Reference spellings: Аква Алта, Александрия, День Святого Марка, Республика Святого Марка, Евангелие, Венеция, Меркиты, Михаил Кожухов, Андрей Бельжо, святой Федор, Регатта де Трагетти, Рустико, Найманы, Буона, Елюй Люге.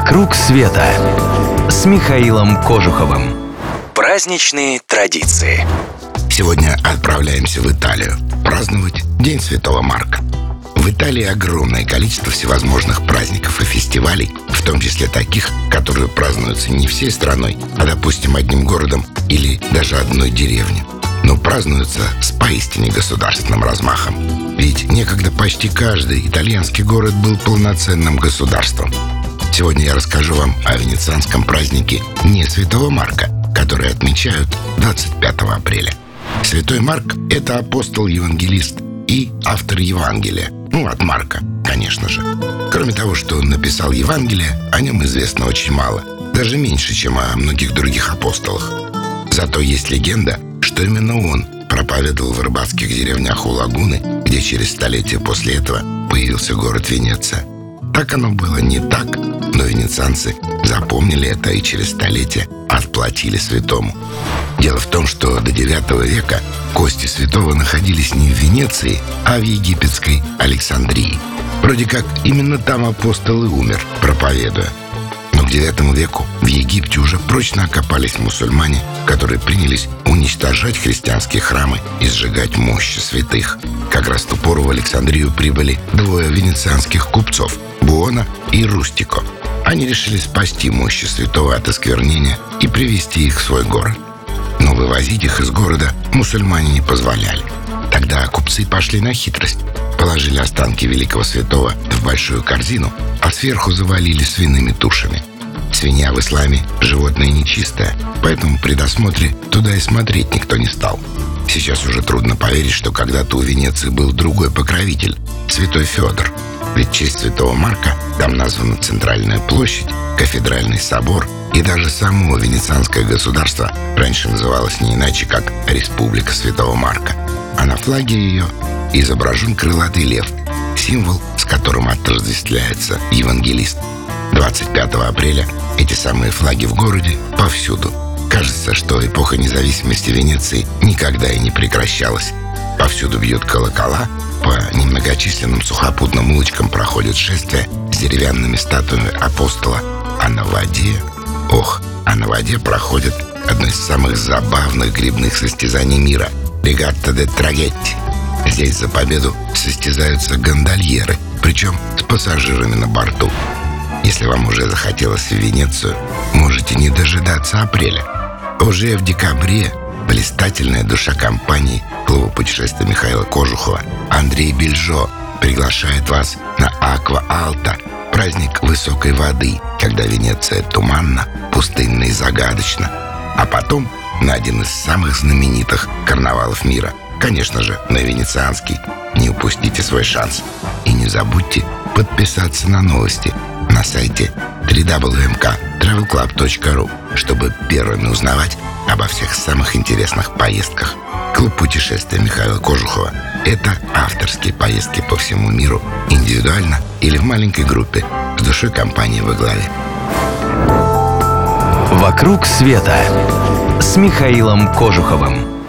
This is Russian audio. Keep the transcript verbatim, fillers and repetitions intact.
«Вокруг света» с Михаилом Кожуховым. Праздничные традиции. Сегодня отправляемся в Италию праздновать День Святого Марка. В Италии огромное количество всевозможных праздников и фестивалей, в том числе таких, которые празднуются не всей страной, а, допустим, одним городом или даже одной деревней, но празднуются с поистине государственным размахом. Ведь некогда почти каждый итальянский город был полноценным государством. Сегодня я расскажу вам о венецианском празднике не Святого Марка, который отмечают двадцать пятого апреля. Святой Марк – это апостол-евангелист и автор Евангелия. Ну, от Марка, конечно же. Кроме того, что он написал Евангелие, о нем известно очень мало. Даже меньше, чем о многих других апостолах. Зато есть легенда, что именно он проповедовал в рыбацких деревнях у лагуны, где через столетия после этого появился город Венеция. Так оно было не так, но венецианцы запомнили это и через столетия отплатили святому. Дело в том, что до девятого века кости святого находились не в Венеции, а в египетской Александрии. Вроде как именно там апостол и умер, проповедуя. Но к девятому веку в Египте уже прочно окопались мусульмане, которые принялись уничтожать христианские храмы и сжигать мощи святых. Как раз в ту пору в Александрию прибыли двое венецианских купцов – Буона и Рустико. Они решили спасти мощи святого от осквернения и привезти их в свой город. Но вывозить их из города мусульмане не позволяли. Тогда купцы пошли на хитрость. Положили останки великого святого в большую корзину, а сверху завалили свиными тушами. Свинья в исламе – животное нечистое, поэтому при досмотре туда и смотреть никто не стал. Сейчас уже трудно поверить, что когда-то у Венеции был другой покровитель – святой Федор. Ведь в честь святого Марка там названа центральная площадь, кафедральный собор и даже само венецианское государство раньше называлось не иначе, как Республика Святого Марка. А на флаге ее изображен крылатый лев, символ, с которым отождествляется евангелист. двадцать пятого апреля эти самые флаги в городе повсюду. Кажется, что эпоха независимости Венеции никогда и не прекращалась. Повсюду бьют колокола, по немногочисленным сухопутным улочкам проходят шествия с деревянными статуями апостола. А на воде... Ох, а на воде проходит одно из самых забавных грибных состязаний мира – Регатта де Трагетти. Здесь за победу состязаются гондольеры, причем с пассажирами на борту. Если вам уже захотелось в Венецию, можете не дожидаться апреля. Уже в декабре блистательная душа компании клуба путешествия Михаила Кожухова Андрей Бельжо приглашает вас на Аква Алта, праздник высокой воды, когда Венеция туманна, пустынна и загадочна. А потом на один из самых знаменитых карнавалов мира. Конечно же, на венецианский. Не упустите свой шанс. И не забудьте подписаться на новости на сайте три дабл ю эм ка трэвел клаб точка ру, чтобы первыми узнавать обо всех самых интересных поездках. Клуб путешествия Михаила Кожухова – это авторские поездки по всему миру, индивидуально или в маленькой группе, с душой компании во главе. «Вокруг света» с Михаилом Кожуховым.